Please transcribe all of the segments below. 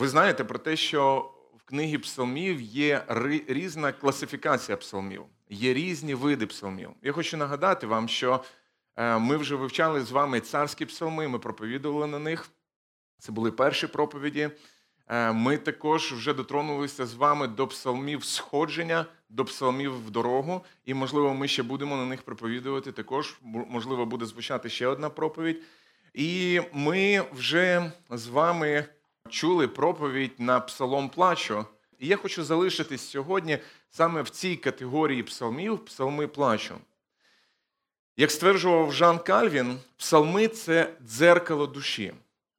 Ви знаєте про те, що в книгі псалмів є різна класифікація псалмів, є різні види псалмів. Я хочу нагадати вам, що ми вже вивчали з вами царські псалми, ми проповідували на них. Це були перші проповіді. Ми також вже дотронулися з вами до псалмів сходження, до псалмів в дорогу. І, можливо, ми ще будемо на них проповідувати також. Можливо, буде звучати ще одна проповідь. І ми вже з вами чули проповідь на псалом плачу. І я хочу залишитись сьогодні саме в цій категорії псалмів, псалми плачу. Як стверджував Жан Кальвін, псалми – це дзеркало душі.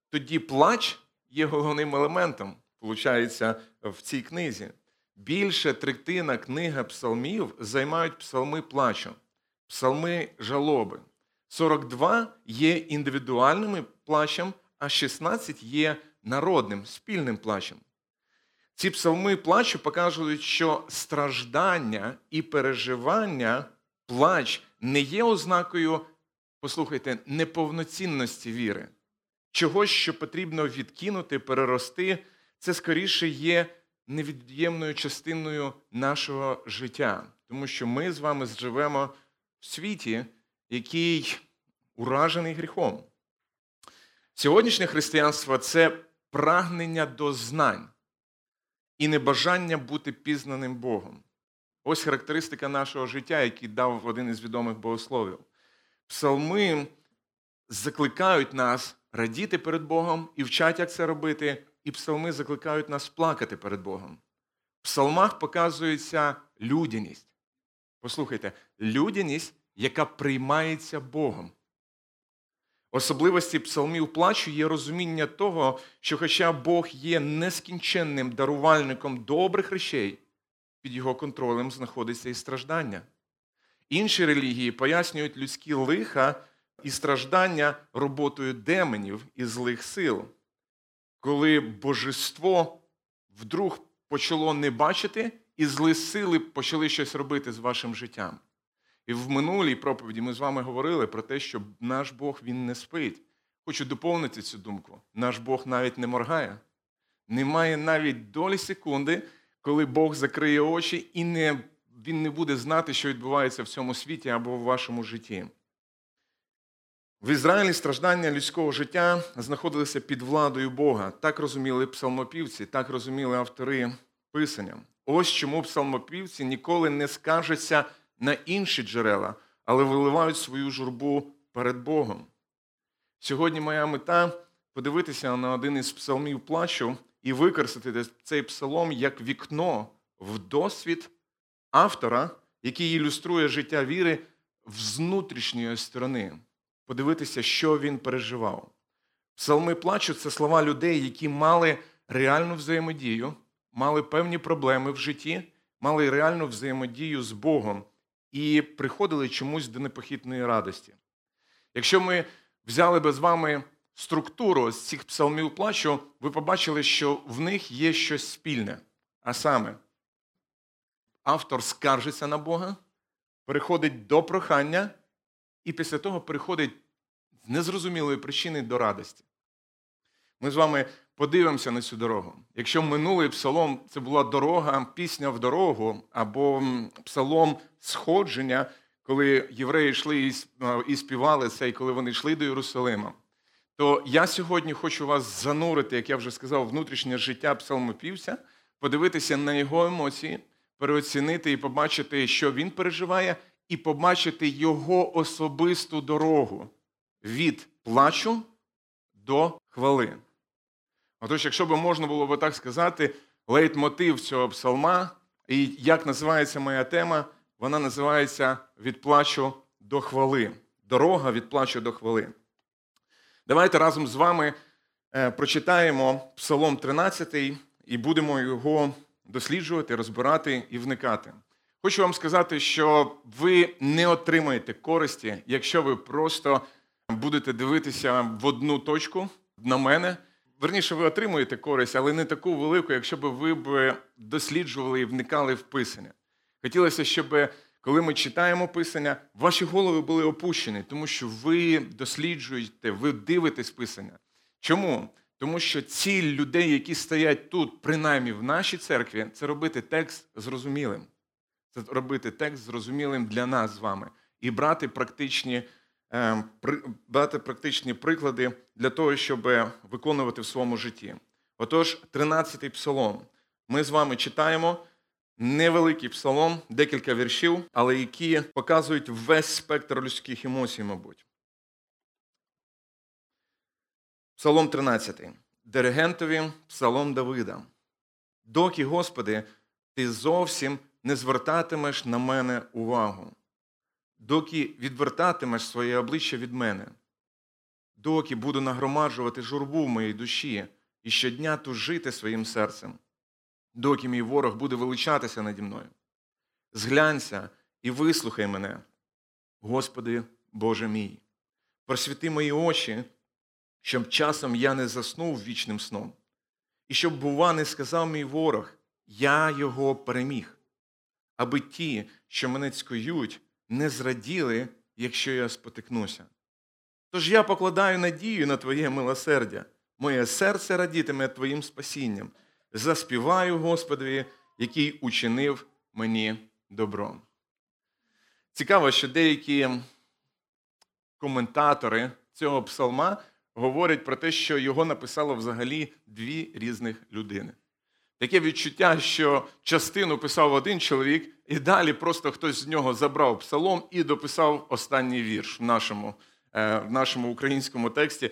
Тоді плач є головним елементом, виходить, в цій книзі. Більше третина книги псалмів займають псалми плачу, псалми жалоби. 42 є індивідуальним плачем, а 16 є народним, спільним плачем. Ці псалми плачу показують, що страждання і переживання, плач не є ознакою, послухайте, неповноцінності віри. Чогось, що потрібно відкинути, перерости, це скоріше є невід'ємною частиною нашого життя. Тому що ми з вами живемо в світі, який уражений гріхом. Сьогоднішнє християнство – це прагнення до знань і небажання бути пізнаним Богом. Ось характеристика нашого життя, який дав один із відомих богословів. Псалми закликають нас радіти перед Богом і вчать, як це робити, і псалми закликають нас плакати перед Богом. В псалмах показується людяність. Послухайте, людяність, яка приймається Богом. Особливості псалмів плачу є розуміння того, що хоча Бог є нескінченним дарувальником добрих речей, під його контролем знаходиться і страждання. Інші релігії пояснюють людські лиха і страждання роботою демонів і злих сил. Коли божество вдруг почало не бачити, і злі сили почали щось робити з вашим життям. І в минулій проповіді ми з вами говорили про те, що наш Бог, він не спить. Хочу доповнити цю думку. Наш Бог навіть не моргає. Немає навіть долі секунди, коли Бог закриє очі і він не буде знати, що відбувається в цьому світі або в вашому житті. В Ізраїлі страждання людського життя знаходилися під владою Бога. Так розуміли псалмопівці, так розуміли автори Писання. Ось чому псалмопівці ніколи не скаржаться на інші джерела, але виливають свою журбу перед Богом. Сьогодні моя мета – подивитися на один із псалмів плачу і використати цей псалом як вікно в досвід автора, який ілюструє життя віри з внутрішньої сторони. Подивитися, що він переживав. Псалми плачу – це слова людей, які мали реальну взаємодію, мали певні проблеми в житті, мали реальну взаємодію з Богом і приходили чомусь до непохитної радості. Якщо ми взяли би з вами структуру з цих псалмів плачу, ви побачили, що в них є щось спільне. А саме, автор скаржиться на Бога, переходить до прохання, і після того переходить з незрозумілої причини до радості. Ми з вами подивимося на цю дорогу. Якщо минулий псалом – це була дорога, пісня в дорогу, або псалом сходження, коли євреї йшли і співали це, і коли вони йшли до Єрусалима, то я сьогодні хочу вас занурити, як я вже сказав, внутрішнє життя псалмопівця, подивитися на його емоції, переоцінити і побачити, що він переживає, і побачити його особисту дорогу від плачу до хвали. Отож, якщо б можна було б так сказати, лейтмотив цього псалма, і як називається моя тема, вона називається «Від плачу до хвали». Дорога від плачу до хвали. Давайте разом з вами прочитаємо Псалом 13 і будемо його досліджувати, розбирати і вникати. Хочу вам сказати, що ви не отримаєте користі, якщо ви просто будете дивитися в одну точку на мене. Верніше, ви отримуєте користь, але не таку велику, якщо б ви досліджували і вникали в Писання. Хотілося, щоб, коли ми читаємо Писання, ваші голови були опущені, тому що ви досліджуєте, ви дивитесь Писання. Чому? Тому що ціль людей, які стоять тут, принаймні в нашій церкві, це робити текст зрозумілим. Це робити текст зрозумілим для нас з вами. І брати практичні приклади для того, щоб виконувати в своєму житті. Отож, 13-й псалом. Ми з вами читаємо невеликий псалом, декілька віршів, але які показують весь спектр людських емоцій, мабуть. Псалом 13. Диригентові псалом Давида. «Доки, Господи, Ти зовсім не звертатимеш на мене увагу, доки відвертатимеш своє обличчя від мене, доки буду нагромаджувати журбу в моїй душі і щодня тужити своїм серцем, доки мій ворог буде величатися наді мною. Зглянься і вислухай мене, Господи, Боже мій. Просвіти мої очі, щоб часом я не заснув вічним сном, і щоб, бува, не сказав мій ворог, я його переміг, аби ті, що мене цькують, не зраділи, якщо я спотикнуся. Тож я покладаю надію на Твоє милосердя, моє серце радітиме Твоїм спасінням, заспіваю Господові, який учинив мені добро». Цікаво, що деякі коментатори цього псалма говорять про те, що його написало взагалі дві різних людини. Таке відчуття, що частину писав один чоловік, і далі просто хтось з нього забрав псалом і дописав останній вірш в нашому українському тексті,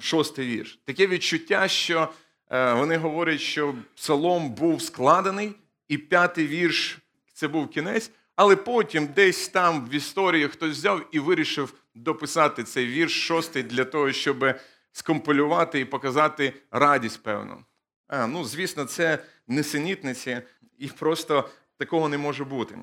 шостий вірш. Таке відчуття, що вони говорять, що псалом був складений, і п'ятий вірш – це був кінець, але потім десь там в історії хтось взяв і вирішив дописати цей вірш шостий для того, щоб скомпілювати і показати радість, певно. Звісно, це несенітниці, і просто такого не може бути.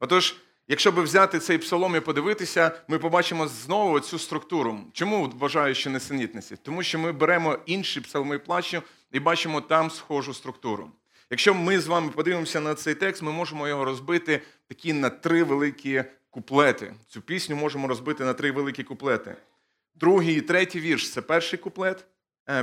Отож, якщо би взяти цей псалом і подивитися, ми побачимо знову цю структуру. Чому вважаю, що несенітниці? Тому що ми беремо інші псалми плачу і бачимо там схожу структуру. Якщо ми з вами подивимося на цей текст, ми можемо його розбити такі на три великі куплети. Цю пісню можемо розбити на три великі куплети. Другий і третій вірш – це перший куплет.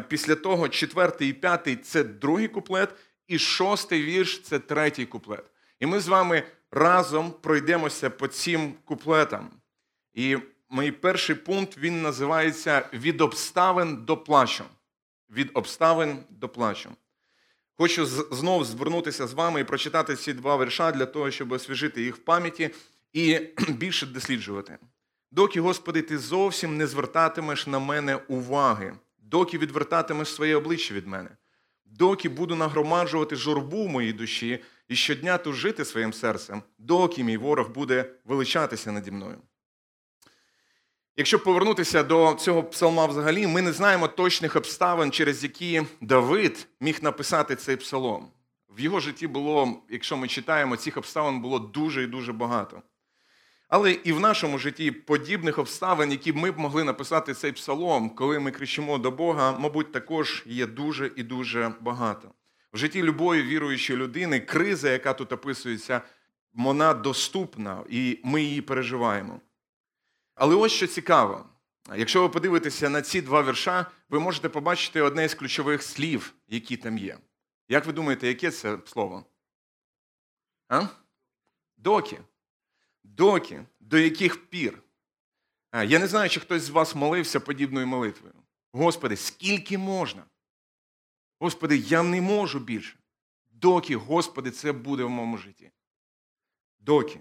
Після того четвертий і п'ятий – це другий куплет. І шостий вірш – це третій куплет. І ми з вами разом пройдемося по цим куплетам. І мій перший пункт, він називається «Від обставин до плачу». «Від обставин до плачу». Хочу знов звернутися з вами і прочитати ці два вірша для того, щоб освіжити їх в пам'яті і більше досліджувати. «Доки, Господи, Ти зовсім не звертатимеш на мене уваги, доки відвертатимеш своє обличчя від мене, доки буду нагромаджувати журбу в моїй душі і щодня тужити своїм серцем, доки мій ворог буде величатися наді мною». Якщо повернутися до цього псалма взагалі, ми не знаємо точних обставин, через які Давид міг написати цей псалом. В його житті було, якщо ми читаємо, цих обставин було дуже і дуже багато. Але і в нашому житті подібних обставин, які ми б могли написати цей псалом, коли ми кричимо до Бога, мабуть, також є дуже і дуже багато. В житті любої віруючої людини криза, яка тут описується, вона доступна, і ми її переживаємо. Але ось що цікаво. Якщо ви подивитеся на ці два вірша, ви можете побачити одне із ключових слів, які там є. Як ви думаєте, яке це слово? Доки. Доки. До яких пір? Я не знаю, чи хтось з вас молився подібною молитвою. Господи, скільки можна? Господи, я не можу більше. Доки, Господи, це буде в моєму житті. Доки.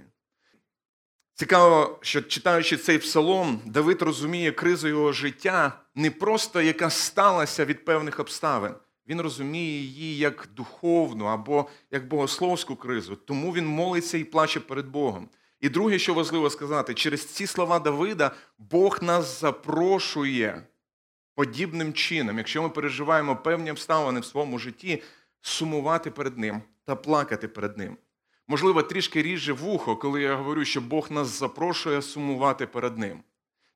Цікаво, що читаючи цей псалом, Давид розуміє кризу його життя не просто, яка сталася від певних обставин. Він розуміє її як духовну або як богословську кризу. Тому він молиться і плаче перед Богом. І друге, що важливо сказати, через ці слова Давида Бог нас запрошує подібним чином, якщо ми переживаємо певні обставини в своєму житті, сумувати перед Ним та плакати перед Ним. Можливо, трішки ріже вухо, коли я говорю, що Бог нас запрошує сумувати перед Ним.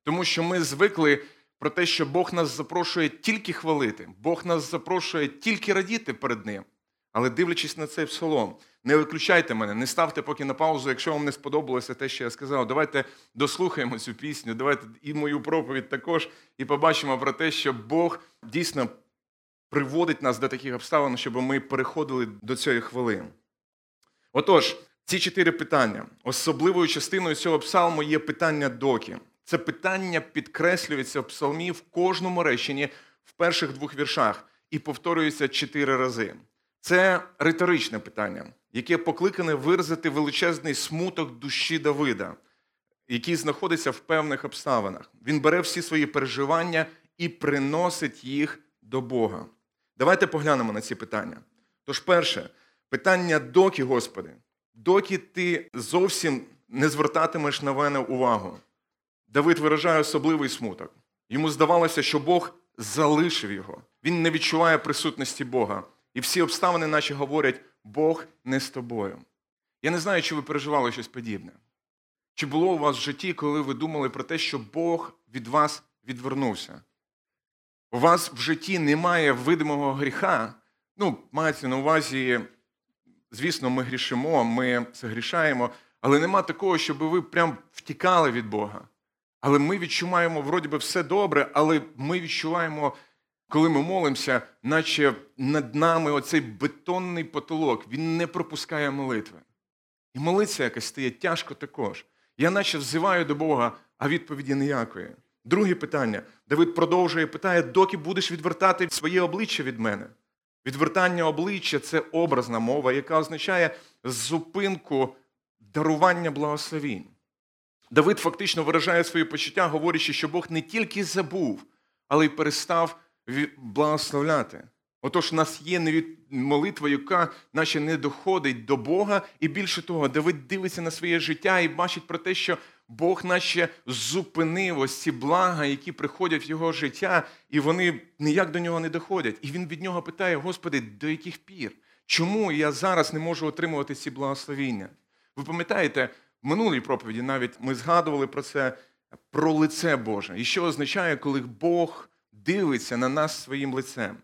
Тому що ми звикли про те, що Бог нас запрошує тільки хвалити, Бог нас запрошує тільки радіти перед Ним. Але дивлячись на цей псалом, Не виключайте мене, не ставте поки на паузу, якщо вам не сподобалося те, що я сказав. Давайте дослухаємо цю пісню, давайте і мою проповідь також, і побачимо про те, що Бог дійсно приводить нас до таких обставин, щоб ми переходили до цієї хвилини. Отож, ці 4 питання. Особливою частиною цього псалму є питання «доки». Це питання підкреслюється в псалмі в кожному реченні в перших 2 віршах і повторюється 4 рази. Це риторичне питання, яке покликане виразити величезний смуток душі Давида, який знаходиться в певних обставинах. Він бере всі свої переживання і приносить їх до Бога. Давайте поглянемо на ці питання. Тож перше, питання «доки, Господи? Доки ти зовсім не звертатимеш на мене увагу?» Давид виражає особливий смуток. Йому здавалося, що Бог залишив його. Він не відчуває присутності Бога. І всі обставини наші говорять, Бог не з тобою. Я не знаю, чи ви переживали щось подібне. Чи було у вас в житті, коли ви думали про те, що Бог від вас відвернувся? У вас в житті немає видимого гріха. Мається на увазі, звісно, ми грішимо, ми согрішаємо, але нема такого, щоб ви прям втікали від Бога. Але ми відчуваємо, вроді би, все добре, але ми відчуваємо, коли ми молимося, наче над нами оцей бетонний потолок, він не пропускає молитви. І молитися якось стає тяжко також. Я наче взиваю до Бога, а відповіді ніякої. Друге питання. Давид продовжує, питає, доки будеш відвертати своє обличчя від мене? Відвертання обличчя – це образна мова, яка означає зупинку дарування благословінь. Давид фактично виражає свої почуття, говорячи, що Бог не тільки забув, але й перестав благословляти. Отож, у нас є молитва, яка наче не доходить до Бога, і більше того, Давид дивиться на своє життя і бачить про те, що Бог наче зупинив ось ці блага, які приходять в його життя, і вони ніяк до нього не доходять. І він від нього питає, Господи, до яких пір? Чому я зараз не можу отримувати ці благословіння? Ви пам'ятаєте, в минулій проповіді навіть ми згадували про це, про лице Боже. І що означає, коли Бог дивиться на нас своїм лицем?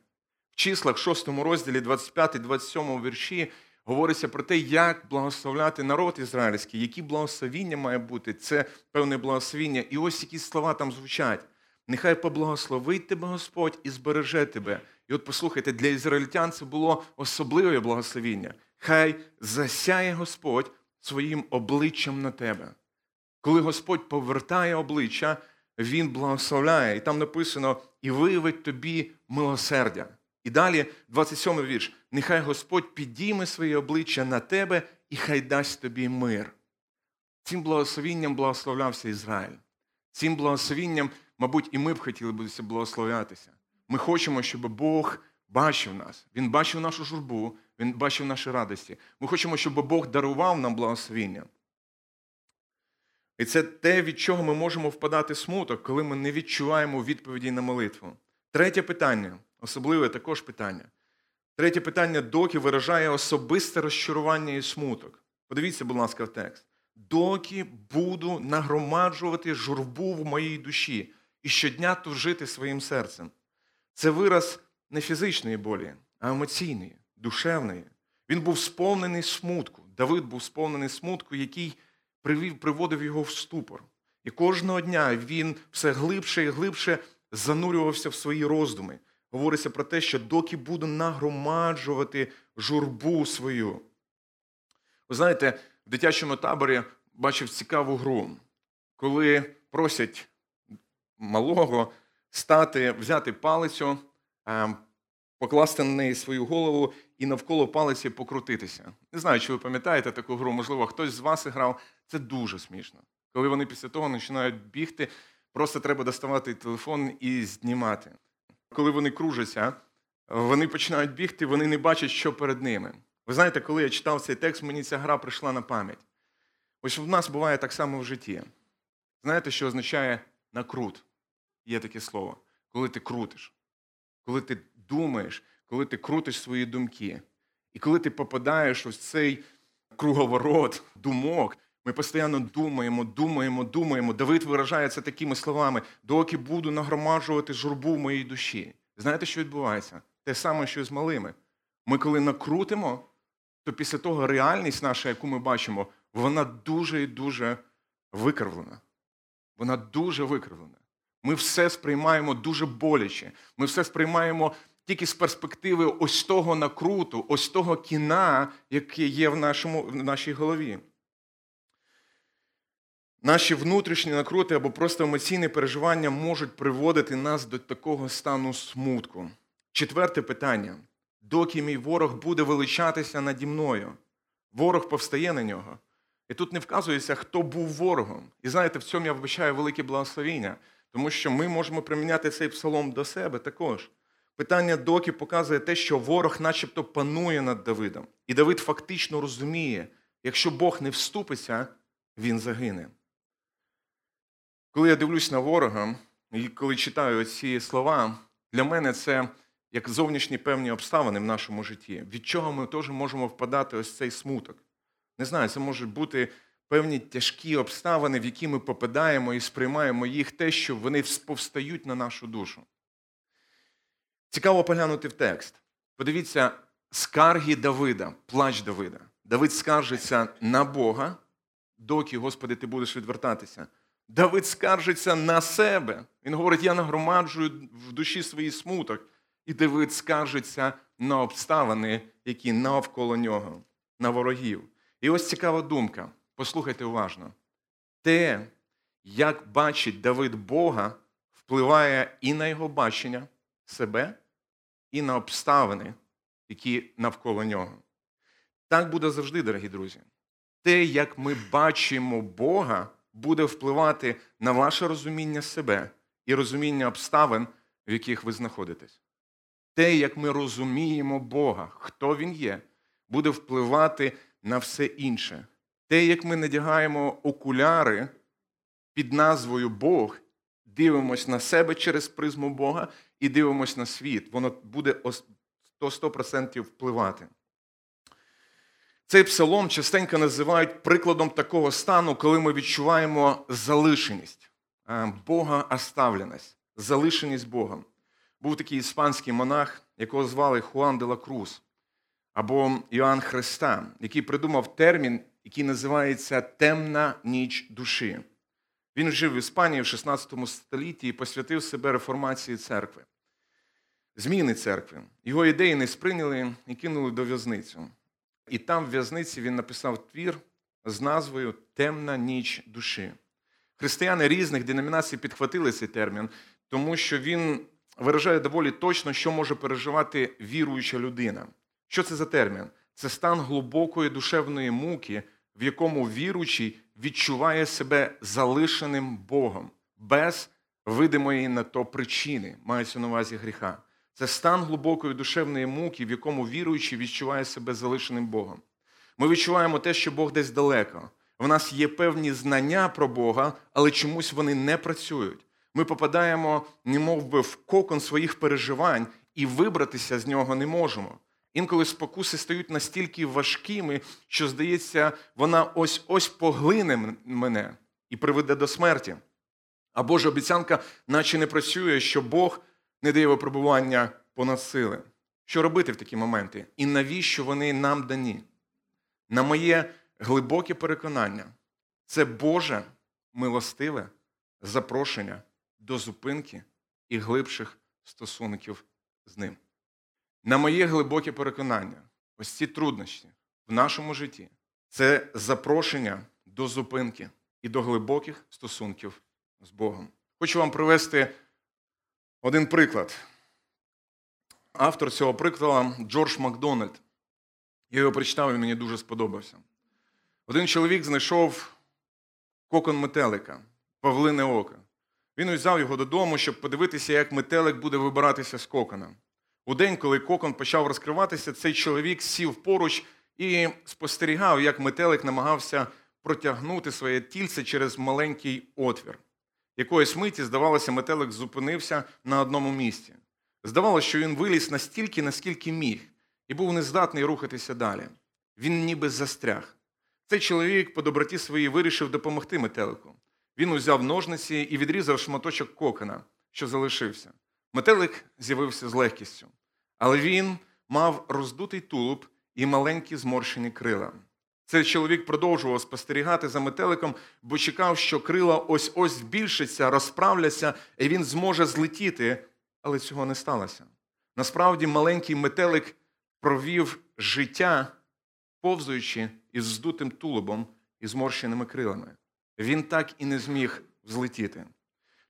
В числах 6 розділі 25-27 вірші говориться про те, як благословляти народ ізраїльський, які благословіння має бути, це певне благословіння. І ось які слова там звучать. Нехай поблагословить тебе Господь і збереже тебе. І от послухайте, для ізраїльтян це було особливе благословіння. Хай засяє Господь своїм обличчям на тебе. Коли Господь повертає обличчя, Він благословляє. І там написано, і виявить тобі милосердя. І далі, 27-й вірш. Нехай Господь підійме своє обличчя на тебе, і хай дасть тобі мир. Цим благословінням благословлявся Ізраїль. Цим благословінням, мабуть, і ми б хотіли б благословлятися. Ми хочемо, щоб Бог бачив нас. Він бачив нашу журбу, Він бачив наші радості. Ми хочемо, щоб Бог дарував нам благословіння. І це те, від чого ми можемо впадати в смуток, коли ми не відчуваємо відповіді на молитву. Третє питання, особливе також питання. Третє питання «доки» виражає особисте розчарування і смуток. Подивіться, будь ласка, в текст. «Доки буду нагромаджувати журбу в моїй душі і щодня тужити своїм серцем». Це вираз не фізичної болі, а емоційної, душевної. Він був сповнений смутку. Давид був сповнений смутку, який приводив його в ступор. І кожного дня він все глибше і глибше занурювався в свої роздуми. Говориться про те, що доки буду нагромаджувати журбу свою. Ви знаєте, в дитячому таборі бачив цікаву гру. Коли просять малого стати, взяти палицю, покласти на неї свою голову і навколо палиці покрутитися. Не знаю, чи ви пам'ятаєте таку гру, можливо, хтось з вас грав. Це дуже смішно. Коли вони після того починають бігти, просто треба доставати телефон і знімати. Коли вони кружаться, вони починають бігти, вони не бачать, що перед ними. Ви знаєте, коли я читав цей текст, мені ця гра прийшла на пам'ять. Ось в нас буває так само в житті. Знаєте, що означає накрут? Є таке слово. Коли ти крутиш. Коли ти думаєш, коли ти крутиш свої думки. І коли ти попадаєш у цей круговорот думок, ми постійно думаємо. Давид виражає це такими словами. «Доки буду нагромаджувати журбу в моїй душі». Знаєте, що відбувається? Те саме, що і з малими. Ми коли накрутимо, то після того реальність наша, яку ми бачимо, вона дуже і дуже викривлена. Вона дуже викривлена. Ми все сприймаємо дуже боляче. Ми все сприймаємо тільки з перспективи ось того накруту, ось того кіна, яке є в нашій голові. Наші внутрішні накрути або просто емоційні переживання можуть приводити нас до такого стану смутку. Четверте питання. Доки мій ворог буде величатися наді мною? Ворог повстає на нього. І тут не вказується, хто був ворогом. І знаєте, в цьому я вбачаю велике благословіння, тому що ми можемо приміняти цей псалом до себе також. Питання доки показує те, що ворог начебто панує над Давидом. І Давид фактично розуміє, якщо Бог не вступиться, він загине. Коли я дивлюсь на ворога, і коли читаю ці слова, для мене це як зовнішні певні обставини в нашому житті, від чого ми теж можемо впадати ось цей смуток. Не знаю, це можуть бути певні тяжкі обставини, в які ми попадаємо і сприймаємо їх те, що вони повстають на нашу душу. Цікаво поглянути в текст. Подивіться, скарги Давида, плач Давида. Давид скаржиться на Бога, доки, Господи, ти будеш відвертатися. Давид скаржиться на себе. Він говорить, я нагромаджую в душі свій смуток. І Давид скаржиться на обставини, які навколо нього, на ворогів. І ось цікава думка. Послухайте уважно. Те, як бачить Давид Бога, впливає і на його бачення себе, і на обставини, які навколо нього. Так буде завжди, дорогі друзі. Те, як ми бачимо Бога, буде впливати на ваше розуміння себе і розуміння обставин, в яких ви знаходитесь. Те, як ми розуміємо Бога, хто Він є, буде впливати на все інше. Те, як ми надягаємо окуляри під назвою Бог, дивимось на себе через призму Бога і дивимось на світ. Воно буде 100% впливати. Цей псалом частенько називають прикладом такого стану, коли ми відчуваємо залишеність, Бога оставленість, залишеність Богом. Був такий іспанський монах, якого звали Хуан де Ла Круз, або Йоанн Христа, який придумав термін, який називається «темна ніч душі». Він жив в Іспанії в 16 столітті і посвятив себе реформації церкви, зміни церкви. Його ідеї не сприйняли і кинули до в'язницю. І там в в'язниці він написав твір з назвою «Темна ніч душі». Християни різних деномінацій підхватили цей термін, тому що він виражає доволі точно, що може переживати віруюча людина. Що це за термін? Це стан глибокої душевної муки, в якому віруючий відчуває себе залишеним Богом, без видимої на то причини, мається на увазі гріха. Це стан глибокої душевної муки, в якому віруючий відчуває себе залишеним Богом. Ми відчуваємо те, що Бог десь далеко. В нас є певні знання про Бога, але чомусь вони не працюють. Ми попадаємо, немовби, в кокон своїх переживань і вибратися з нього не можемо. Інколи спокуси стають настільки важкими, що, здається, вона ось-ось поглине мене і приведе до смерті. А Божа обіцянка наче не працює, що Бог не дає випробування понад сили. Що робити в такі моменти? І навіщо вони нам дані? На моє глибоке переконання, це Боже милостиве запрошення до зупинки і глибших стосунків з Ним. На моє глибоке переконання, ось ці труднощі в нашому житті – це запрошення до зупинки і до глибоких стосунків з Богом. Хочу вам привести один приклад. Автор цього прикладу – Джордж Макдональд. Я його прочитав і мені дуже сподобався. Один чоловік знайшов кокон метелика, павлине око. Він взяв його додому, щоб подивитися, як метелик буде вибиратися з кокона. У день, коли кокон почав розкриватися, цей чоловік сів поруч і спостерігав, як метелик намагався протягнути своє тільце через маленький отвір. Якоїсь миті, здавалося, метелик зупинився на одному місці. Здавалося, що він виліз настільки, наскільки міг, і був нездатний рухатися далі. Він ніби застряг. Цей чоловік по доброті своїй вирішив допомогти метелику. Він узяв ножниці і відрізав шматочок кокона, що залишився. Метелик з'явився з легкістю, але він мав роздутий тулуб і маленькі зморщені крила. Цей чоловік продовжував спостерігати за метеликом, бо чекав, що крила ось-ось збільшаться, розправляться, і він зможе злетіти, але цього не сталося. Насправді, маленький метелик провів життя, повзуючи із здутим тулубом і зморщеними крилами. Він так і не зміг злетіти.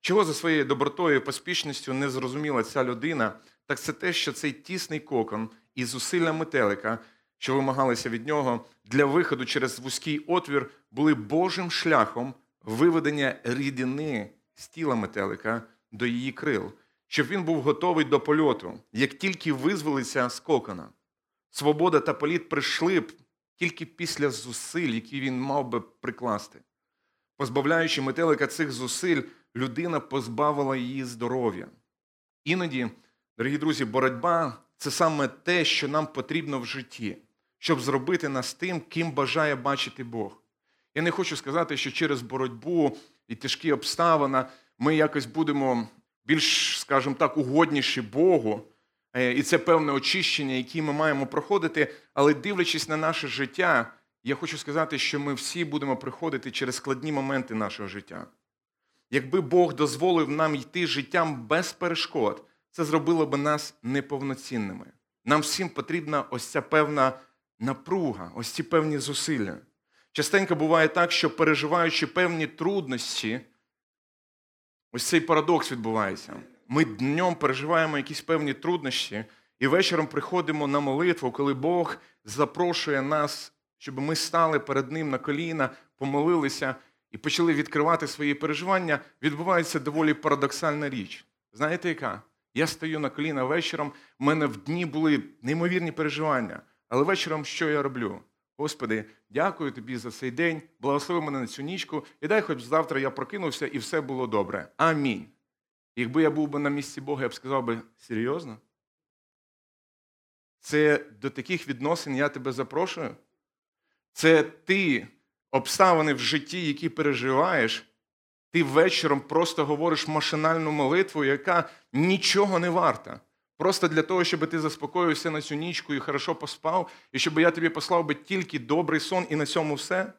Чого за своєю добротою і поспішністю не зрозуміла ця людина, так це те, що цей тісний кокон і зусилля метелика, що вимагалися від нього, для виходу через вузький отвір були Божим шляхом виведення рідини з тіла метелика до її крил, щоб він був готовий до польоту, як тільки визволиться з кокона. Свобода та політ прийшли б тільки після зусиль, які він мав би прикласти. Позбавляючи метелика цих зусиль, людина позбавила її здоров'я. Іноді, дорогі друзі, боротьба – це саме те, що нам потрібно в житті, щоб зробити нас тим, ким бажає бачити Бог. Я не хочу сказати, що через боротьбу і тяжкі обставини ми якось будемо більш, скажімо так, угодніші Богу, і це певне очищення, яке ми маємо проходити, але дивлячись на наше життя, я хочу сказати, що ми всі будемо проходити через складні моменти нашого життя. Якби Бог дозволив нам йти життям без перешкод, це зробило б нас неповноцінними. Нам всім потрібна ось ця певна напруга, ось ці певні зусилля. Частенько буває так, що переживаючи певні трудності, ось цей парадокс відбувається. Ми днем переживаємо якісь певні труднощі і вечором приходимо на молитву, коли Бог запрошує нас, щоб ми стали перед Ним на коліна, помолилися і почали відкривати свої переживання, відбувається доволі парадоксальна річ. Знаєте яка? Я стою на коліна вечором, в мене в дні були неймовірні переживання. Але вечором що я роблю? Господи, дякую Тобі за цей день, благослови мене на цю нічку, і дай хоч завтра я прокинувся, і все було добре. Амінь. Якби я був би на місці Бога, я б сказав би, серйозно? Це до таких відносин я тебе запрошую? Це ти обставини в житті, які переживаєш, ти вечором просто говориш машинальну молитву, яка нічого не варта. Просто для того, щоб ти заспокоївся на цю нічку і хорошо поспав, і щоб я тобі послав би тільки добрий сон і на цьому все?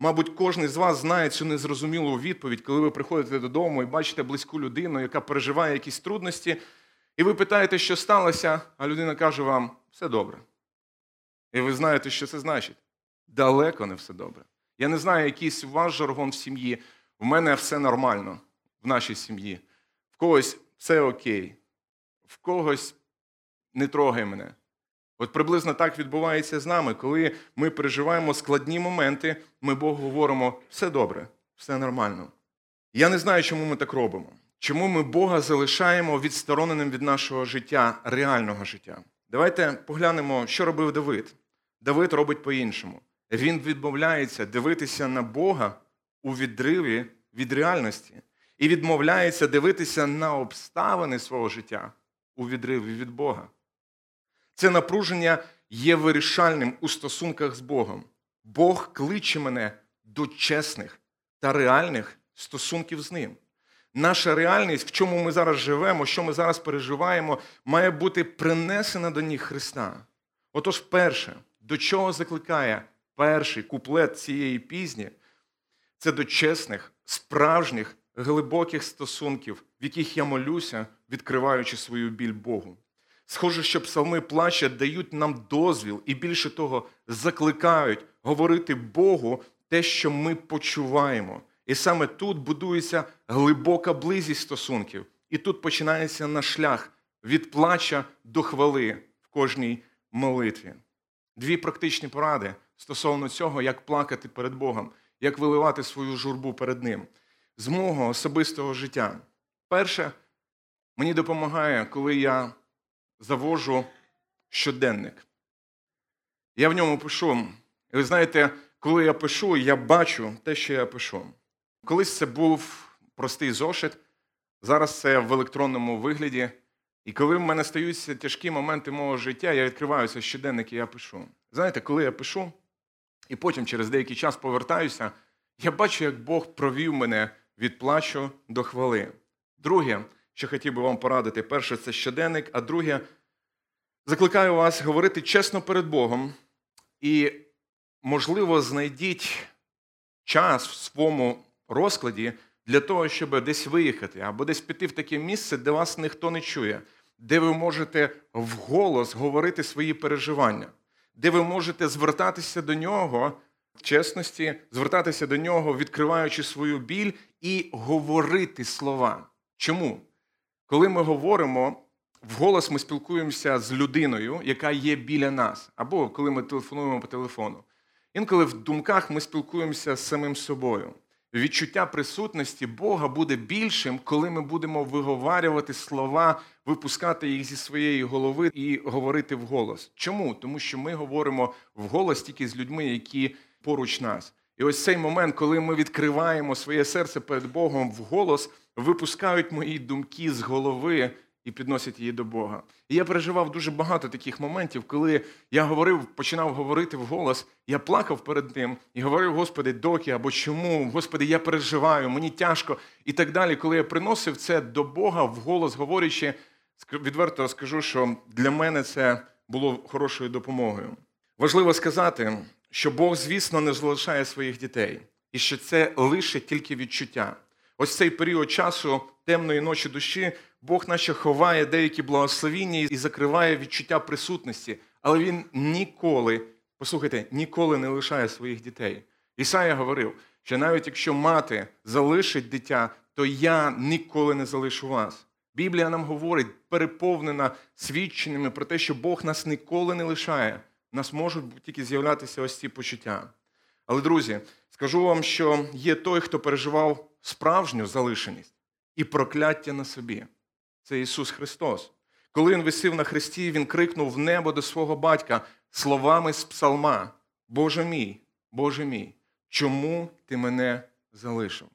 Мабуть, кожен з вас знає цю незрозумілу відповідь, коли ви приходите додому і бачите близьку людину, яка переживає якісь трудності, і ви питаєте, що сталося, а людина каже вам, все добре. І ви знаєте, що це значить. Далеко не все добре. Я не знаю, якийсь ваш жаргон в сім'ї. В мене все нормально, в нашій сім'ї. В когось все окей, в когось не трогай мене. От приблизно так відбувається з нами. Коли ми переживаємо складні моменти, ми Богу говоримо, все добре, все нормально. Я не знаю, чому ми так робимо. Чому ми Бога залишаємо відстороненим від нашого життя, реального життя. Давайте поглянемо, що робив Давид. Давид робить по-іншому. Він відмовляється дивитися на Бога у відриві від реальності і відмовляється дивитися на обставини свого життя у відриві від Бога. Це напруження є вирішальним у стосунках з Богом. Бог кличе мене до чесних та реальних стосунків з Ним. Наша реальність, в чому ми зараз живемо, що ми зараз переживаємо, має бути принесена до ніг Христа. Отож, перше, до чого закликає перший куплет цієї пісні, це до чесних, справжніх, глибоких стосунків, в яких я молюся, відкриваючи свою біль Богу. Схоже, що псалми плача дають нам дозвіл і, більше того, закликають говорити Богу те, що ми почуваємо. І саме тут будується глибока близькість стосунків. І тут починається наш шлях від плача до хвали в кожній молитві. Дві практичні поради стосовно цього, як плакати перед Богом, як виливати свою журбу перед Ним. З мого особистого життя. Перше, мені допомагає, коли я завожу щоденник. Я в ньому пишу. І ви знаєте, коли я пишу, я бачу те, що я пишу. Колись це був простий зошит, зараз це в електронному вигляді. І коли в мене стаються тяжкі моменти мого життя, я відкриваю цей щоденник і я пишу. Знаєте, коли я пишу, і потім через деякий час повертаюся, я бачу, як Бог провів мене від плачу до хвали. Друге, що хотів би вам порадити, перше – це щоденник, а друге – Закликаю вас говорити чесно перед Богом і, можливо, знайдіть час в своєму розкладі для того, щоб десь виїхати або десь піти в таке місце, де вас ніхто не чує, де ви можете вголос говорити свої переживання, де ви можете звертатися до Нього в чесності, звертатися до Нього, відкриваючи свою біль і говорити слова. Чому? Коли ми говоримо, вголос ми спілкуємося з людиною, яка є біля нас, або коли ми телефонуємо по телефону. Інколи в думках ми спілкуємося з самим собою. Відчуття присутності Бога буде більшим, коли ми будемо виговарювати слова, випускати їх зі своєї голови і говорити вголос. Чому? Тому що ми говоримо вголос тільки з людьми, які поруч нас. І ось цей момент, коли ми відкриваємо своє серце перед Богом вголос, випускають мої думки з голови і підносять її до Бога. І я переживав дуже багато таких моментів, коли я починав говорити вголос, я плакав перед Ним і говорив: Господи, доки, або чому, Господи, я переживаю, мені тяжко, і так далі. Коли я приносив це до Бога вголос говорячи, відверто скажу, що для мене це було хорошою допомогою. Важливо сказати, що Бог, звісно, не залишає своїх дітей, і що це лише тільки відчуття. Ось цей період часу темної ночі душі Бог наче ховає деякі благословіння і закриває відчуття присутності, але Він ніколи, послухайте, ніколи не лишає своїх дітей. Ісая говорив, що навіть якщо мати залишить дитя, то я ніколи не залишу вас. Біблія нам говорить, переповнена свідченнями про те, що Бог нас ніколи не лишає. У нас можуть тільки з'являтися ось ці почуття. Але, друзі, скажу вам, що є той, хто переживав справжню залишеність і прокляття на собі. Це Ісус Христос. Коли Він висів на хресті, Він крикнув в небо до свого батька словами з псалма: Боже мій, чому ти мене залишив?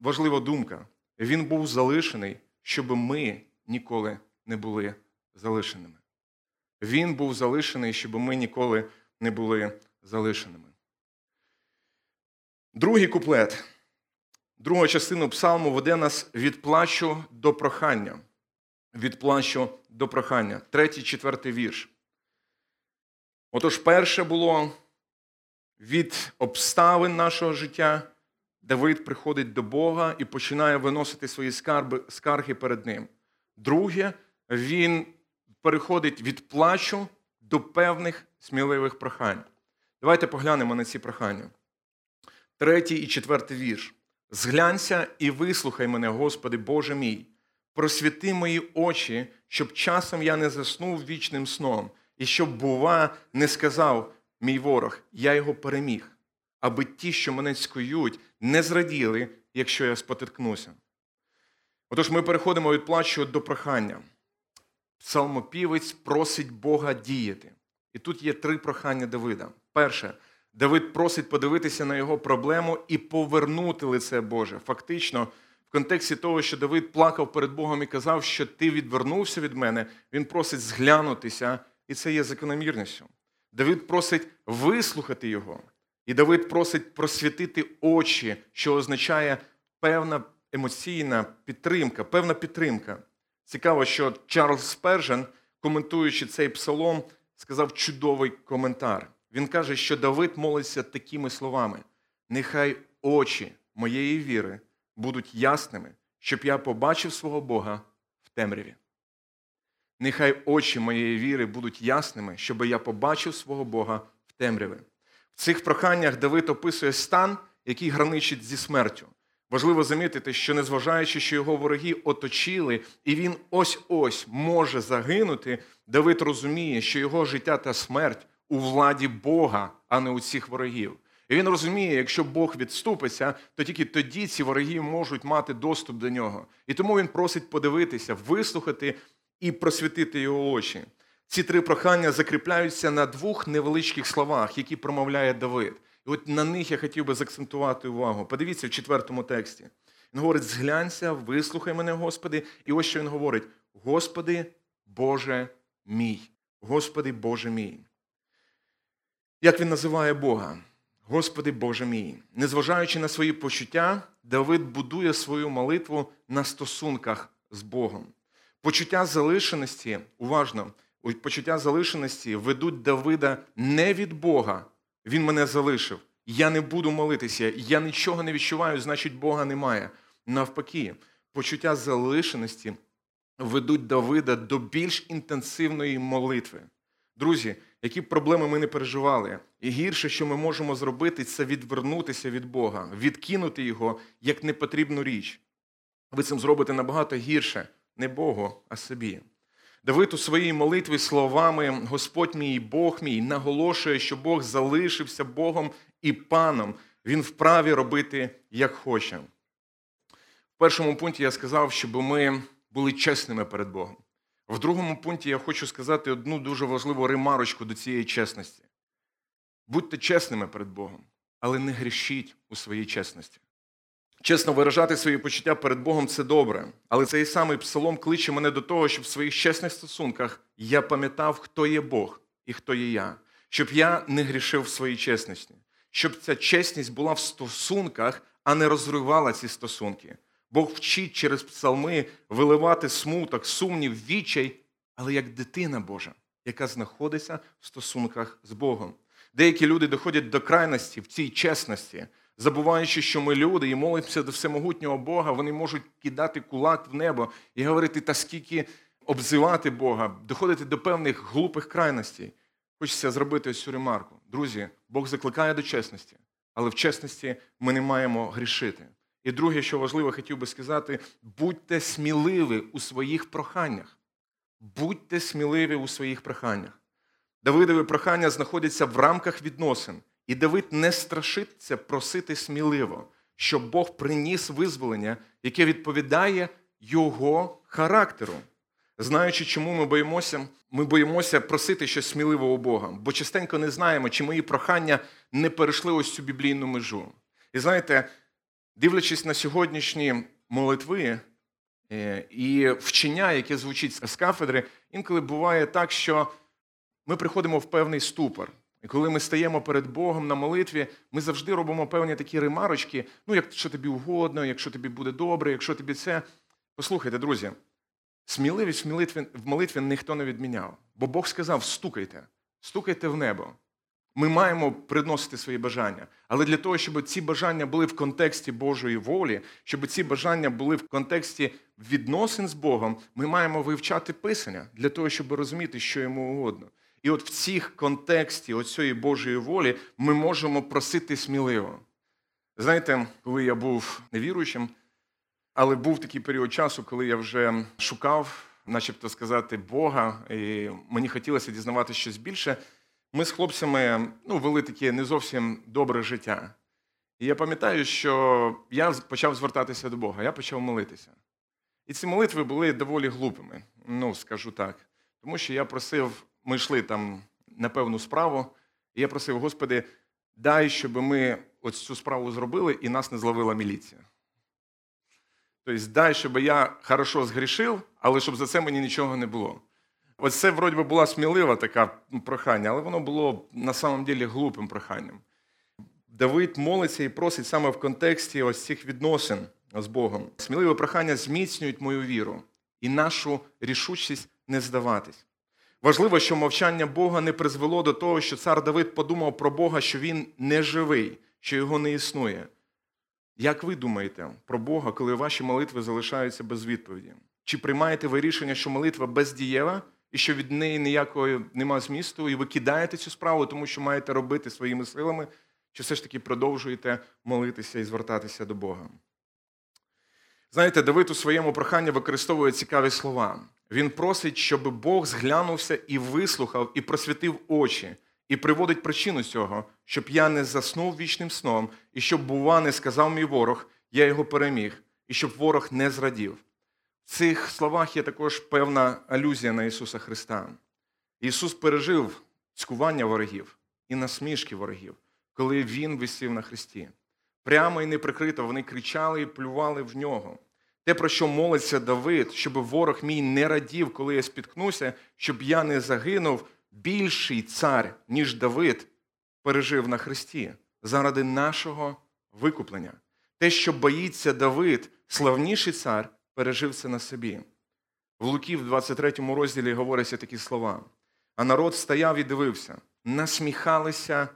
Важлива думка. Він був залишений, щоб ми ніколи не були залишеними. Він був залишений, щоб ми ніколи не були залишеними. Другий куплет. Друга частина псалму веде нас від плачу до прохання. Від плачу до прохання. 3-4 вірш. Отож, перше було від обставин нашого життя. Давид приходить до Бога і починає виносити свої скарги перед Ним. Друге, він переходить від плачу до певних сміливих прохань. Давайте поглянемо на ці прохання. 3-4 вірш. «Зглянься і вислухай мене, Господи, Боже мій. Просвіти мої очі, щоб часом я не заснув вічним сном, і щоб, бува, не сказав мій ворог, я його переміг, аби ті, що мене скують, не зраділи, якщо я спотикнуся». Отож, ми переходимо від плачу до прохання. Псалмопівець просить Бога діяти. І тут є три прохання Давида. Перше. Давид просить подивитися на його проблему і повернути лице Боже. Фактично, в контексті того, що Давид плакав перед Богом і казав, що ти відвернувся від мене, він просить зглянутися, і це є закономірністю. Давид просить вислухати його. І Давид просить просвітити очі, що означає певна емоційна підтримка, певна підтримка. Цікаво, що Чарльз Спержен, коментуючи цей псалом, сказав чудовий коментар. Він каже, що Давид молиться такими словами: «Нехай очі моєї віри будуть ясними, щоб я побачив свого Бога в темряві». Нехай очі моєї віри будуть ясними, щоб я побачив свого Бога в темряві. В цих проханнях Давид описує стан, який граничить зі смертю. Важливо замітити, що незважаючи, що його вороги оточили, і він ось-ось може загинути, Давид розуміє, що його життя та смерть у владі Бога, а не у цих ворогів. І він розуміє, якщо Бог відступиться, то тільки тоді ці вороги можуть мати доступ до нього. І тому він просить подивитися, вислухати і просвітити його очі. Ці три прохання закріпляються на двох невеличких словах, які промовляє Давид. І от на них я хотів би закцентувати увагу. Подивіться в 4 тексті. Він говорить: «Зглянься, вислухай мене, Господи». І ось що він говорить: «Господи, Боже мій». Господи, Боже мій. Як він називає Бога? Господи, Боже мій. Незважаючи на свої почуття, Давид будує свою молитву на стосунках з Богом. Почуття залишеності, уважно, почуття залишеності ведуть Давида не від Бога. Він мене залишив. Я не буду молитися, я нічого не відчуваю, значить Бога немає. Навпаки, почуття залишеності ведуть Давида до більш інтенсивної молитви. Друзі, які б проблеми ми не переживали, і гірше, що ми можемо зробити, це відвернутися від Бога, відкинути Його як непотрібну річ. Ви цим зробите набагато гірше не Богу, а собі. Давид у своїй молитві словами «Господь мій, Бог мій» наголошує, що Бог залишився Богом і Паном. Він вправі робити, як хоче. В першому пункті я сказав, щоб ми були чесними перед Богом. В другому пункті я хочу сказати одну дуже важливу ремарочку до цієї чесності. Будьте чесними перед Богом, але не грішіть у своїй чесності. Чесно виражати свої почуття перед Богом – це добре, але цей самий псалом кличе мене до того, щоб в своїх чесних стосунках я пам'ятав, хто є Бог і хто є я, щоб я не грішив в своїй чесності, щоб ця чесність була в стосунках, а не розривала ці стосунки. Бог вчить через псалми виливати смуток, сумнів, відчай, але як дитина Божа, яка знаходиться в стосунках з Богом. Деякі люди доходять до крайності в цій чесності, забуваючи, що ми люди і молимося до всемогутнього Бога, вони можуть кидати кулак в небо і говорити, та скільки обзивати Бога, доходити до певних глупих крайностей. Хочеться зробити ось цю ремарку. Друзі, Бог закликає до чесності, але в чесності ми не маємо грішити. І друге, що важливо, хотів би сказати, будьте сміливі у своїх проханнях. Будьте сміливі у своїх проханнях. Давидові прохання знаходяться в рамках відносин. І Давид не страшиться просити сміливо, щоб Бог приніс визволення, яке відповідає його характеру. Знаючи, чому ми боїмося просити щось сміливо у Бога, бо частенько не знаємо, чи мої прохання не перейшли ось цю біблійну межу. І знаєте, дивлячись на сьогоднішні молитви і вчення, яке звучить з кафедри, інколи буває так, що ми приходимо в певний ступор. І коли ми стаємо перед Богом на молитві, ми завжди робимо певні такі ремарочки, якщо тобі угодно, якщо тобі буде добре, якщо тобі це. Послухайте, друзі, сміливість в молитві ніхто не відміняв. Бо Бог сказав, стукайте в небо. Ми маємо приносити свої бажання. Але для того, щоб ці бажання були в контексті Божої волі, щоб ці бажання були в контексті відносин з Богом, ми маємо вивчати Писання, для того, щоб розуміти, що йому угодно. І от в цих контексті оцієї Божої волі ми можемо просити сміливо. Знаєте, коли я був невіруючим, але був такий період часу, коли я вже шукав, начебто сказати, Бога, і мені хотілося дізнаватися щось більше, ми з хлопцями вели таке не зовсім добре життя. І я пам'ятаю, що я почав звертатися до Бога, я почав молитися. І ці молитви були доволі глупими, скажу так. Тому що я просив, ми йшли там на певну справу, і я просив, Господи, дай, щоб ми ось цю справу зробили, і нас не зловила міліція. Тобто, дай, щоб я хорошо згрішив, але щоб за це мені нічого не було. Ось це, вроді би, була смілива така прохання, але воно було, на самом ділі, глупим проханням. Давид молиться і просить саме в контексті ось цих відносин з Богом. Сміливі прохання зміцнюють мою віру і нашу рішучість не здаватись. Важливо, що мовчання Бога не призвело до того, що цар Давид подумав про Бога, що він не живий, що його не існує. Як ви думаєте про Бога, коли ваші молитви залишаються без відповіді? Чи приймаєте ви рішення, що молитва бездієва і що від неї ніякої нема змісту, і ви кидаєте цю справу, тому що маєте робити своїми силами, чи все ж таки продовжуєте молитися і звертатися до Бога? Знаєте, Давид у своєму проханні використовує цікаві слова. Він просить, щоб Бог зглянувся і вислухав, і просвітив очі, і приводить причину цього, щоб я не заснув вічним сном, і щоб, бува, не сказав мій ворог, я його переміг, і щоб ворог не зрадів. В цих словах є також певна алюзія на Ісуса Христа. Ісус пережив цькування ворогів і насмішки ворогів, коли Він висів на хресті. Прямо і неприкрито вони кричали і плювали в Нього. Те, про що молиться Давид, щоб ворог мій не радів, коли я спіткнуся, щоб я не загинув, більший цар, ніж Давид, пережив на хресті заради нашого викуплення. Те, що боїться Давид, славніший цар, пережив це на собі. В Луки в 23 розділі говоряться такі слова. А народ стояв і дивився, насміхалися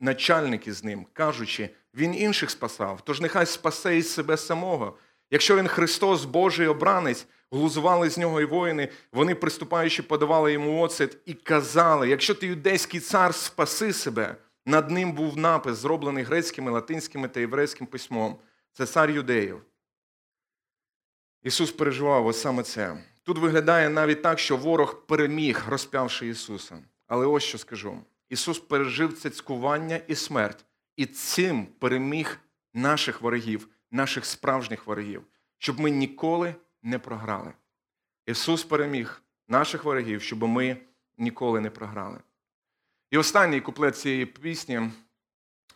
начальники з ним, кажучи, він інших спасав, тож нехай спасе і себе самого. Якщо він Христос, Божий обранець, глузували з нього і воїни, вони, приступаючи, подавали йому оцет і казали, якщо ти юдейський цар, спаси себе. Над ним був напис, зроблений грецькими, латинськими та єврейським письмом. Це цар юдеїв. Ісус переживав ось саме це. Тут виглядає навіть так, що ворог переміг, розп'явши Ісуса. Але ось що скажу. Ісус пережив це цькування і смерть. І цим переміг наших ворогів, наших справжніх ворогів. Щоб ми ніколи не програли. Ісус переміг наших ворогів, щоб ми ніколи не програли. І останній куплет цієї пісні,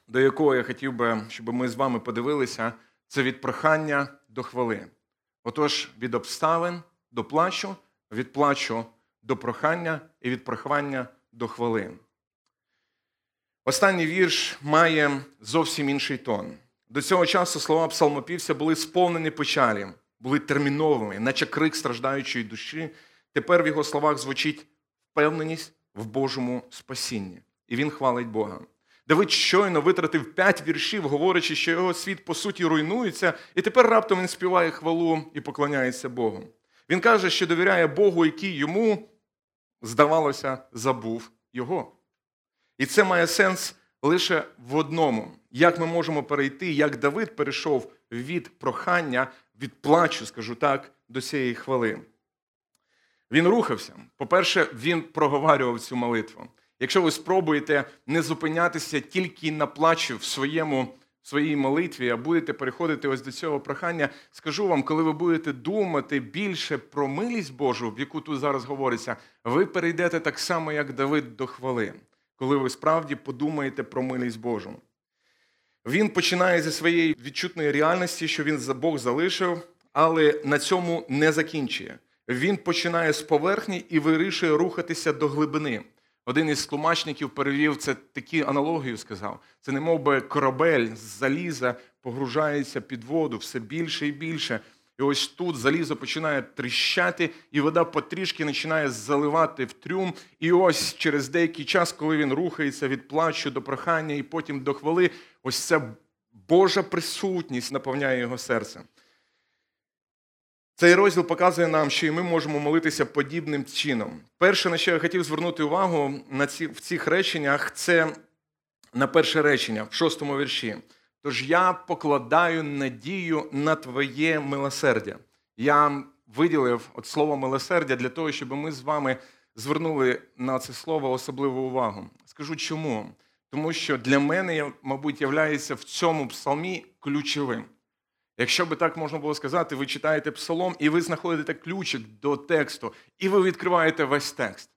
до якого я хотів би, щоб ми з вами подивилися, це від прохання до хвали. Отож, від обставин до плачу, від плачу до прохання і від прохання до хвали. Останній вірш має зовсім інший тон. До цього часу слова псалмопівця були сповнені печалі, були терміновими, наче крик страждаючої душі. Тепер в його словах звучить впевненість в Божому спасінні. І він хвалить Бога. Давид щойно витратив 5 віршів, говорячи, що його світ, по суті, руйнується, і тепер раптом він співає хвалу і поклоняється Богу. Він каже, що довіряє Богу, який йому, здавалося, забув його. І це має сенс лише в одному. Як ми можемо перейти, як Давид перейшов від прохання, від плачу, скажу так, до цієї хвали. Він рухався. По-перше, він проговарював цю молитву. Якщо ви спробуєте не зупинятися тільки на плачу в своїй молитві, а будете переходити ось до цього прохання, скажу вам, коли ви будете думати більше про милість Божу, в яку тут зараз говориться, ви перейдете так само, як Давид, до хвали, коли ви справді подумаєте про милість Божу. Він починає зі своєї відчутної реальності, що він Бог залишив, але на цьому не закінчує. Він починає з поверхні і вирішує рухатися до глибини. Один із тлумачників перевів це, таку аналогію сказав. Це не мов би корабель з заліза погружається під воду все більше і більше. І ось тут залізо починає тріщати, і вода потрішки починає заливати в трюм. І ось через деякий час, коли він рухається від плачу до прохання і потім до хвали, ось ця Божа присутність наповняє його серце. Цей розділ показує нам, що і ми можемо молитися подібним чином. Перше, на що я хотів звернути увагу в цих реченнях, це на перше речення, в 6-му вірші. Тож я покладаю надію на твоє милосердя. Я виділив от слово милосердя для того, щоб ми з вами звернули на це слово особливу увагу. Скажу чому? Тому що для мене, мабуть, являється в цьому псалмі ключовим. Якщо би так можна було сказати, ви читаєте псалом, і ви знаходите ключик до тексту, і ви відкриваєте весь текст.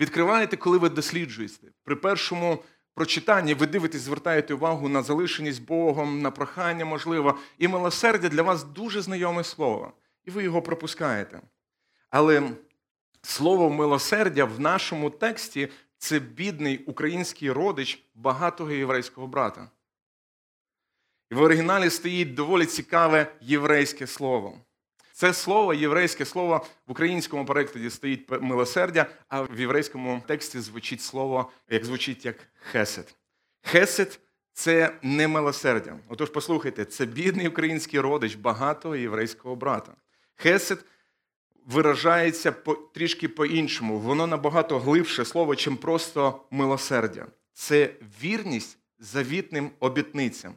Відкриваєте, коли ви досліджуєте. При першому прочитанні ви дивитесь, звертаєте увагу на залишеність Богом, на прохання, можливо, і милосердя для вас дуже знайоме слово, і ви його пропускаєте. Але слово милосердя в нашому тексті – це бідний український родич багатого єврейського брата. В оригіналі стоїть доволі цікаве єврейське слово. Це слово, єврейське слово, в українському перекладі стоїть милосердя, а в єврейському тексті звучить слово, як звучить як хесед. Хесед – це не милосердя. Отож, послухайте, це бідний український родич багатого єврейського брата. Хесед виражається трішки по-іншому. Воно набагато глибше слово, чим просто милосердя. Це вірність завітним обітницям.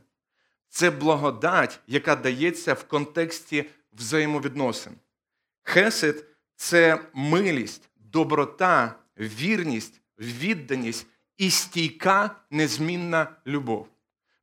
Це благодать, яка дається в контексті взаємовідносин. Хесед – це милість, доброта, вірність, відданість і стійка незмінна любов.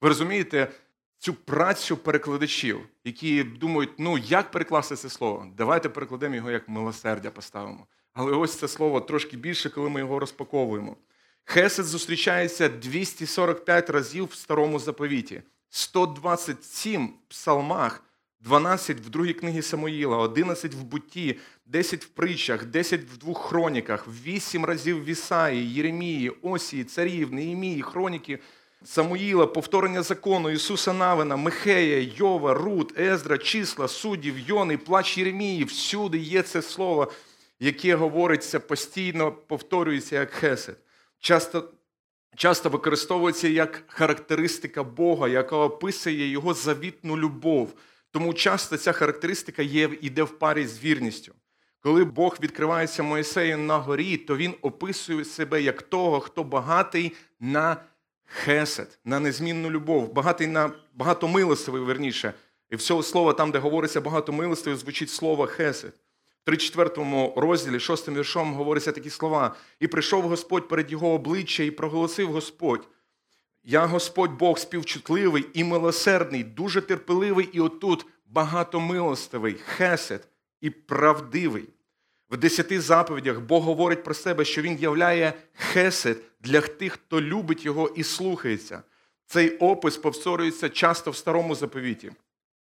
Ви розумієте цю працю перекладачів, які думають, як перекласти це слово? Давайте перекладемо його як милосердя поставимо. Але ось це слово трошки більше, коли ми його розпаковуємо. Хесед зустрічається 245 разів в Старому Заповіті. 127 в псалмах, 12 в 2 книгі Самуїла, 11 в Бутті, 10 в притчах, 10 в 2 хроніках, 8 разів в Ісаї, Єремії, Осії, Царів, Неємії, Хроніки, Самуїла, повторення закону, Ісуса Навина, Михея, Йова, Рут, Ездра, Числа, Суддів, Йони, плач Єремії. Всюди є це слово, яке говориться постійно, повторюється як хесед. Часто використовується як характеристика Бога, яка описує Його завітну любов. Тому часто ця характеристика йде в парі з вірністю. Коли Бог відкривається Мойсею на горі, то Він описує себе як того, хто багатий на хесед, на незмінну любов, багатий на багатомилостивий, верніше. І всього слова, там, де говориться багатомилостивий, звучить слово хесед. В 34 розділі, 6 віршом, говоряться такі слова. «І прийшов Господь перед його обличчя, і проголосив Господь. Я Господь Бог співчутливий і милосердний, дуже терпеливий, і отут багатомилостивий, хесед і правдивий». В 10 заповідях Бог говорить про себе, що Він являє хесед для тих, хто любить Його і слухається. Цей опис повторюється часто в Старому заповіті.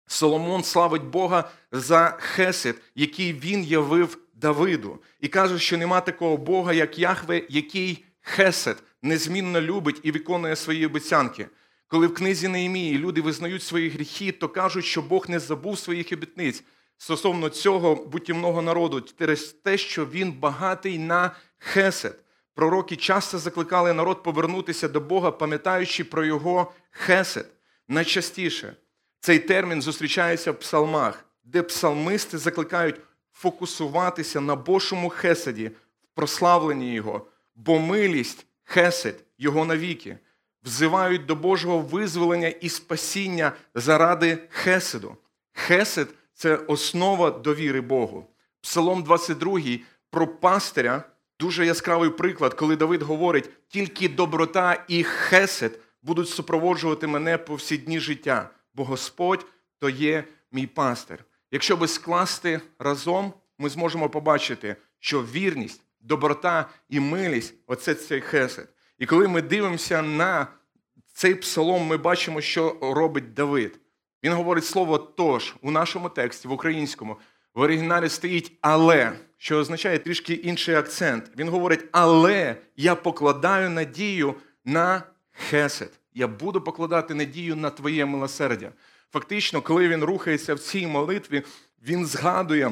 Соломон славить Бога за хесед, який він явив Давиду. І каже, що нема такого Бога, як Яхве, який хесед незмінно любить і виконує свої обіцянки. Коли в книзі Неємії люди визнають свої гріхи, то кажуть, що Бог не забув своїх обітниць. Стосовно цього бутівного народу, через те, що він багатий на хесед. Пророки часто закликали народ повернутися до Бога, пам'ятаючи про його хесед. Найчастіше цей термін зустрічається в псалмах, де псалмисти закликають фокусуватися на Божому хеседі, в прославленні Його, бо милість, хесед, Його навіки, взивають до Божого визволення і спасіння заради хеседу. Хесед – це основа довіри Богу. Псалом 22 про пастиря дуже яскравий приклад, коли Давид говорить: «Тільки доброта і хесед будуть супроводжувати мене по всі дні життя, бо Господь – то є мій пастир». Якщо би скласти разом, ми зможемо побачити, що вірність, доброта і милість – оце цей хесед. І коли ми дивимося на цей псалом, ми бачимо, що робить Давид. Він говорить слово «тож» у нашому тексті, в українському. В оригіналі стоїть «але», що означає трішки інший акцент. Він говорить: «Але я покладаю надію на хесед. Я буду покладати надію на Твоє милосердя». Фактично, коли він рухається в цій молитві, він згадує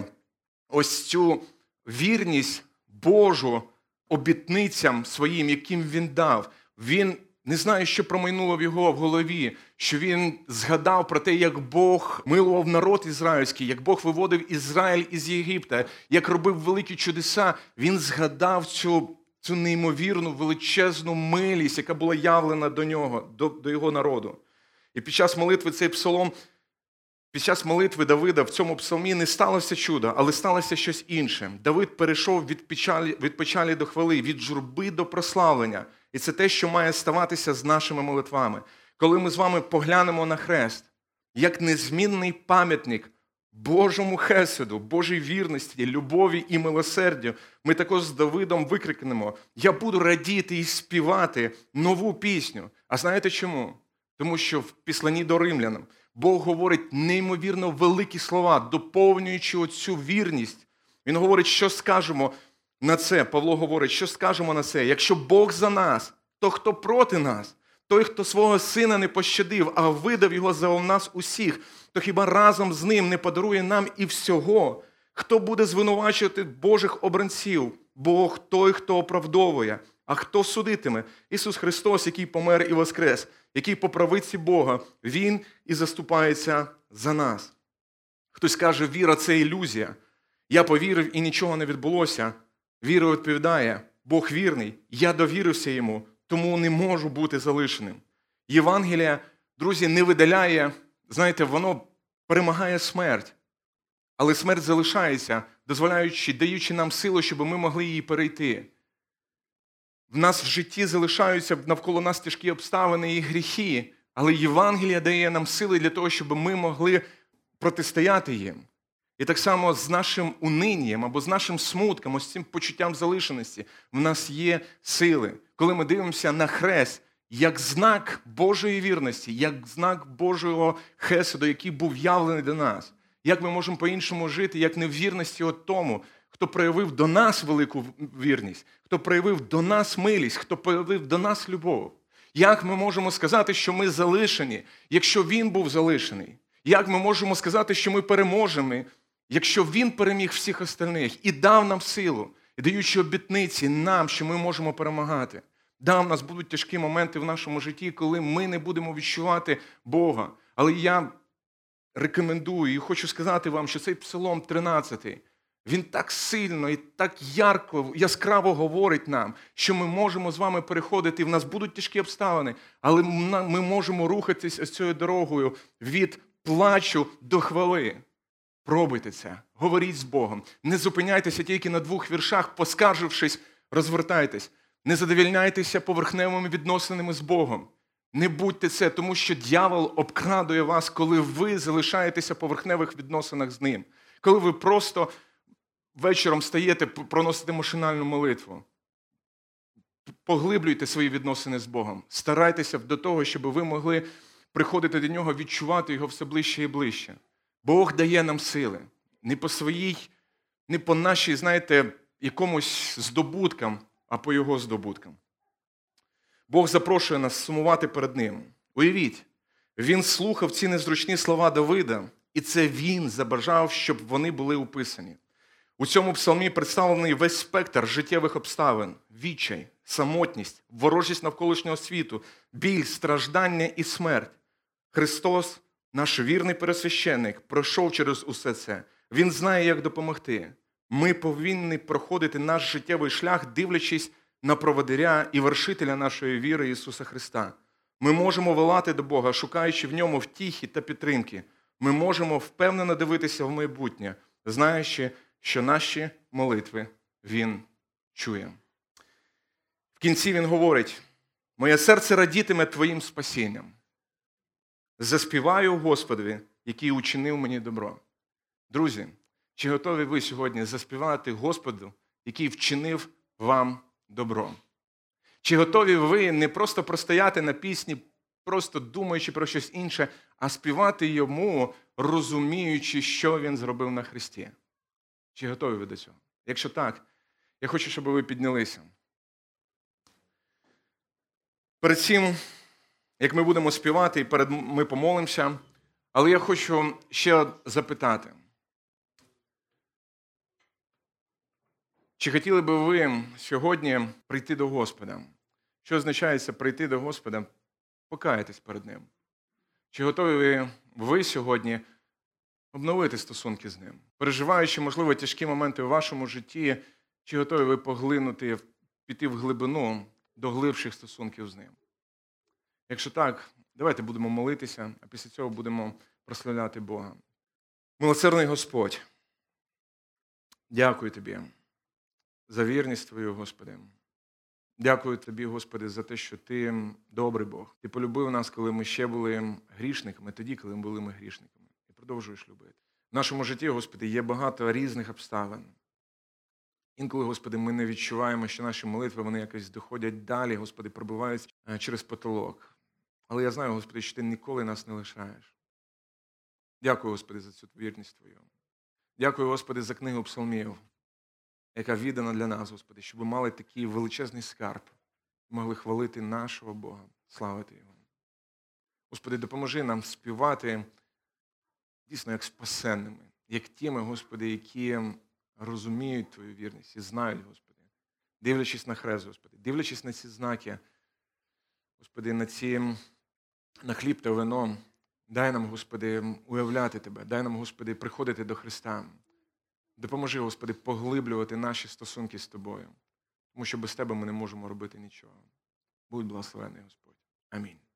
ось цю вірність Божу обітницям своїм, яким він дав. Він не знає, що промайнуло в його в голові, що він згадав про те, як Бог милував народ ізраїльський, як Бог виводив Ізраїль із Єгипта, як робив великі чудеса. Він згадав цю неймовірну, величезну милість, яка була явлена до нього, до його народу. І під час молитви Давида в цьому псалмі не сталося чудо, але сталося щось інше. Давид перейшов від печалі до хвали, від журби до прославлення. І це те, що має ставатися з нашими молитвами. Коли ми з вами поглянемо на хрест, як незмінний пам'ятник Божому хеседу, Божій вірності, любові і милосердю, ми також з Давидом викрикнемо: «Я буду радіти і співати нову пісню». А знаєте чому? Тому що в Післанні до Римлян Бог говорить неймовірно великі слова, доповнюючи оцю вірність. Він говорить, що скажемо на це. Павло говорить, що скажемо на це. Якщо Бог за нас, то хто проти нас? Той, хто свого сина не пощадив, а видав його за нас усіх, то хіба разом з ним не подарує нам і всього? Хто буде звинувачувати Божих обранців? Бог той, хто оправдовує. А хто судитиме? Ісус Христос, який помер і воскрес, який по правиці Бога, Він і заступається за нас. Хтось каже: віра – це ілюзія. Я повірив, і нічого не відбулося. Віра відповідає: Бог вірний, я довірився Йому, тому не можу бути залишеним. Євангелія, друзі, не видаляє, знаєте, воно перемагає смерть. Але смерть залишається, дозволяючи, даючи нам силу, щоб ми могли її перейти. В нас в житті залишаються навколо нас тяжкі обставини і гріхи, але Євангелія дає нам сили для того, щоб ми могли протистояти їм. І так само з нашим унинням або з нашим смутком, ось цим почуттям залишеності, в нас є сили. Коли ми дивимося на хрест як знак Божої вірності, як знак Божого хеседу, який був явлений до нас, як ми можемо по-іншому жити, як не в вірності от тому, хто проявив до нас велику вірність, хто проявив до нас милість, хто проявив до нас любов. Як ми можемо сказати, що ми залишені, якщо Він був залишений? Як ми можемо сказати, що ми переможемо, якщо Він переміг всіх остальних і дав нам силу, і даючи обітниці нам, що ми можемо перемагати? Да, у нас будуть тяжкі моменти в нашому житті, коли ми не будемо відчувати Бога. Але я рекомендую і хочу сказати вам, що цей Псалом 13, він так сильно і так ярко, яскраво говорить нам, що ми можемо з вами переходити, в нас будуть тяжкі обставини, але ми можемо рухатись ось цією дорогою від плачу до хвали. Пробуйте це, говоріть з Богом, не зупиняйтеся тільки на двох віршах, поскаржившись, розвертайтесь. Не задовольняйтеся поверхневими відносинами з Богом. Не будьте це, тому що дьявол обкрадує вас, коли ви залишаєтеся в поверхневих відносинах з ним. Коли ви просто вечором стаєте, проносите машинальну молитву. Поглиблюйте свої відносини з Богом. Старайтеся до того, щоб ви могли приходити до нього, відчувати його все ближче і ближче. Бог дає нам сили. Не по своїй, не по нашій, знаєте, якомусь здобуткам, а по його здобуткам. Бог запрошує нас сумувати перед ним. Уявіть, він слухав ці незручні слова Давида, і це він забажав, щоб вони були описані. У цьому псалмі представлений весь спектр життєвих обставин, відчай, самотність, ворожість навколишнього світу, біль, страждання і смерть. Христос, наш вірний пересвященник, пройшов через усе це. Він знає, як допомогти. Ми повинні проходити наш життєвий шлях, дивлячись на проводиря і вершителя нашої віри Ісуса Христа. Ми можемо волати до Бога, шукаючи в ньому втіхи та підтримки. Ми можемо впевнено дивитися в майбутнє, знаючи, що наші молитви Він чує. В кінці він говорить: «Моє серце радітиме Твоїм спасінням. Заспіваю Господові, який учинив мені добро». Друзі, чи готові ви сьогодні заспівати Господу, який вчинив вам добро? Чи готові ви не просто простояти на пісні, просто думаючи про щось інше, а співати йому, розуміючи, що він зробив на Христі? Чи готові ви до цього? Якщо так, я хочу, щоб ви піднялися. Перед цим, як ми будемо співати, і перед ми помолимося, але я хочу ще запитати. Чи хотіли би ви сьогодні прийти до Господа? Що означає прийти до Господа? Покаятись перед Ним. Чи готові ви сьогодні обновити стосунки з Ним? Переживаючи, можливо, тяжкі моменти у вашому житті, чи готові ви поглинути, піти в глибину до глибших стосунків з Ним? Якщо так, давайте будемо молитися, а після цього будемо прославляти Бога. Милосердний Господь, дякую Тобі за вірність Твою, Господи. Дякую Тобі, Господи, за те, що Ти добрий Бог. Ти полюбив нас, коли ми ще були грішниками, тоді, коли ми були грішниками. І продовжуєш любити. В нашому житті, Господи, є багато різних обставин. Інколи, Господи, ми не відчуваємо, що наші молитви, вони якось доходять далі, Господи, пробивають через потолок. Але я знаю, Господи, що Ти ніколи нас не лишаєш. Дякую, Господи, за цю вірність Твою. Дякую, Господи, за книгу псалмів, яка віддана для нас, Господи, щоб ми мали такий величезний скарб і могли хвалити нашого Бога, славити Його. Господи, допоможи нам співати дійсно як спасенними, як тими, Господи, які розуміють Твою вірність і знають, Господи, дивлячись на хрест, Господи, дивлячись на ці знаки, Господи, на хліб та вино, дай нам, Господи, уявляти Тебе, дай нам, Господи, приходити до Христа. Допоможи, Господи, поглиблювати наші стосунки з Тобою, тому що без Тебе ми не можемо робити нічого. Будь благословений, Господь. Амінь.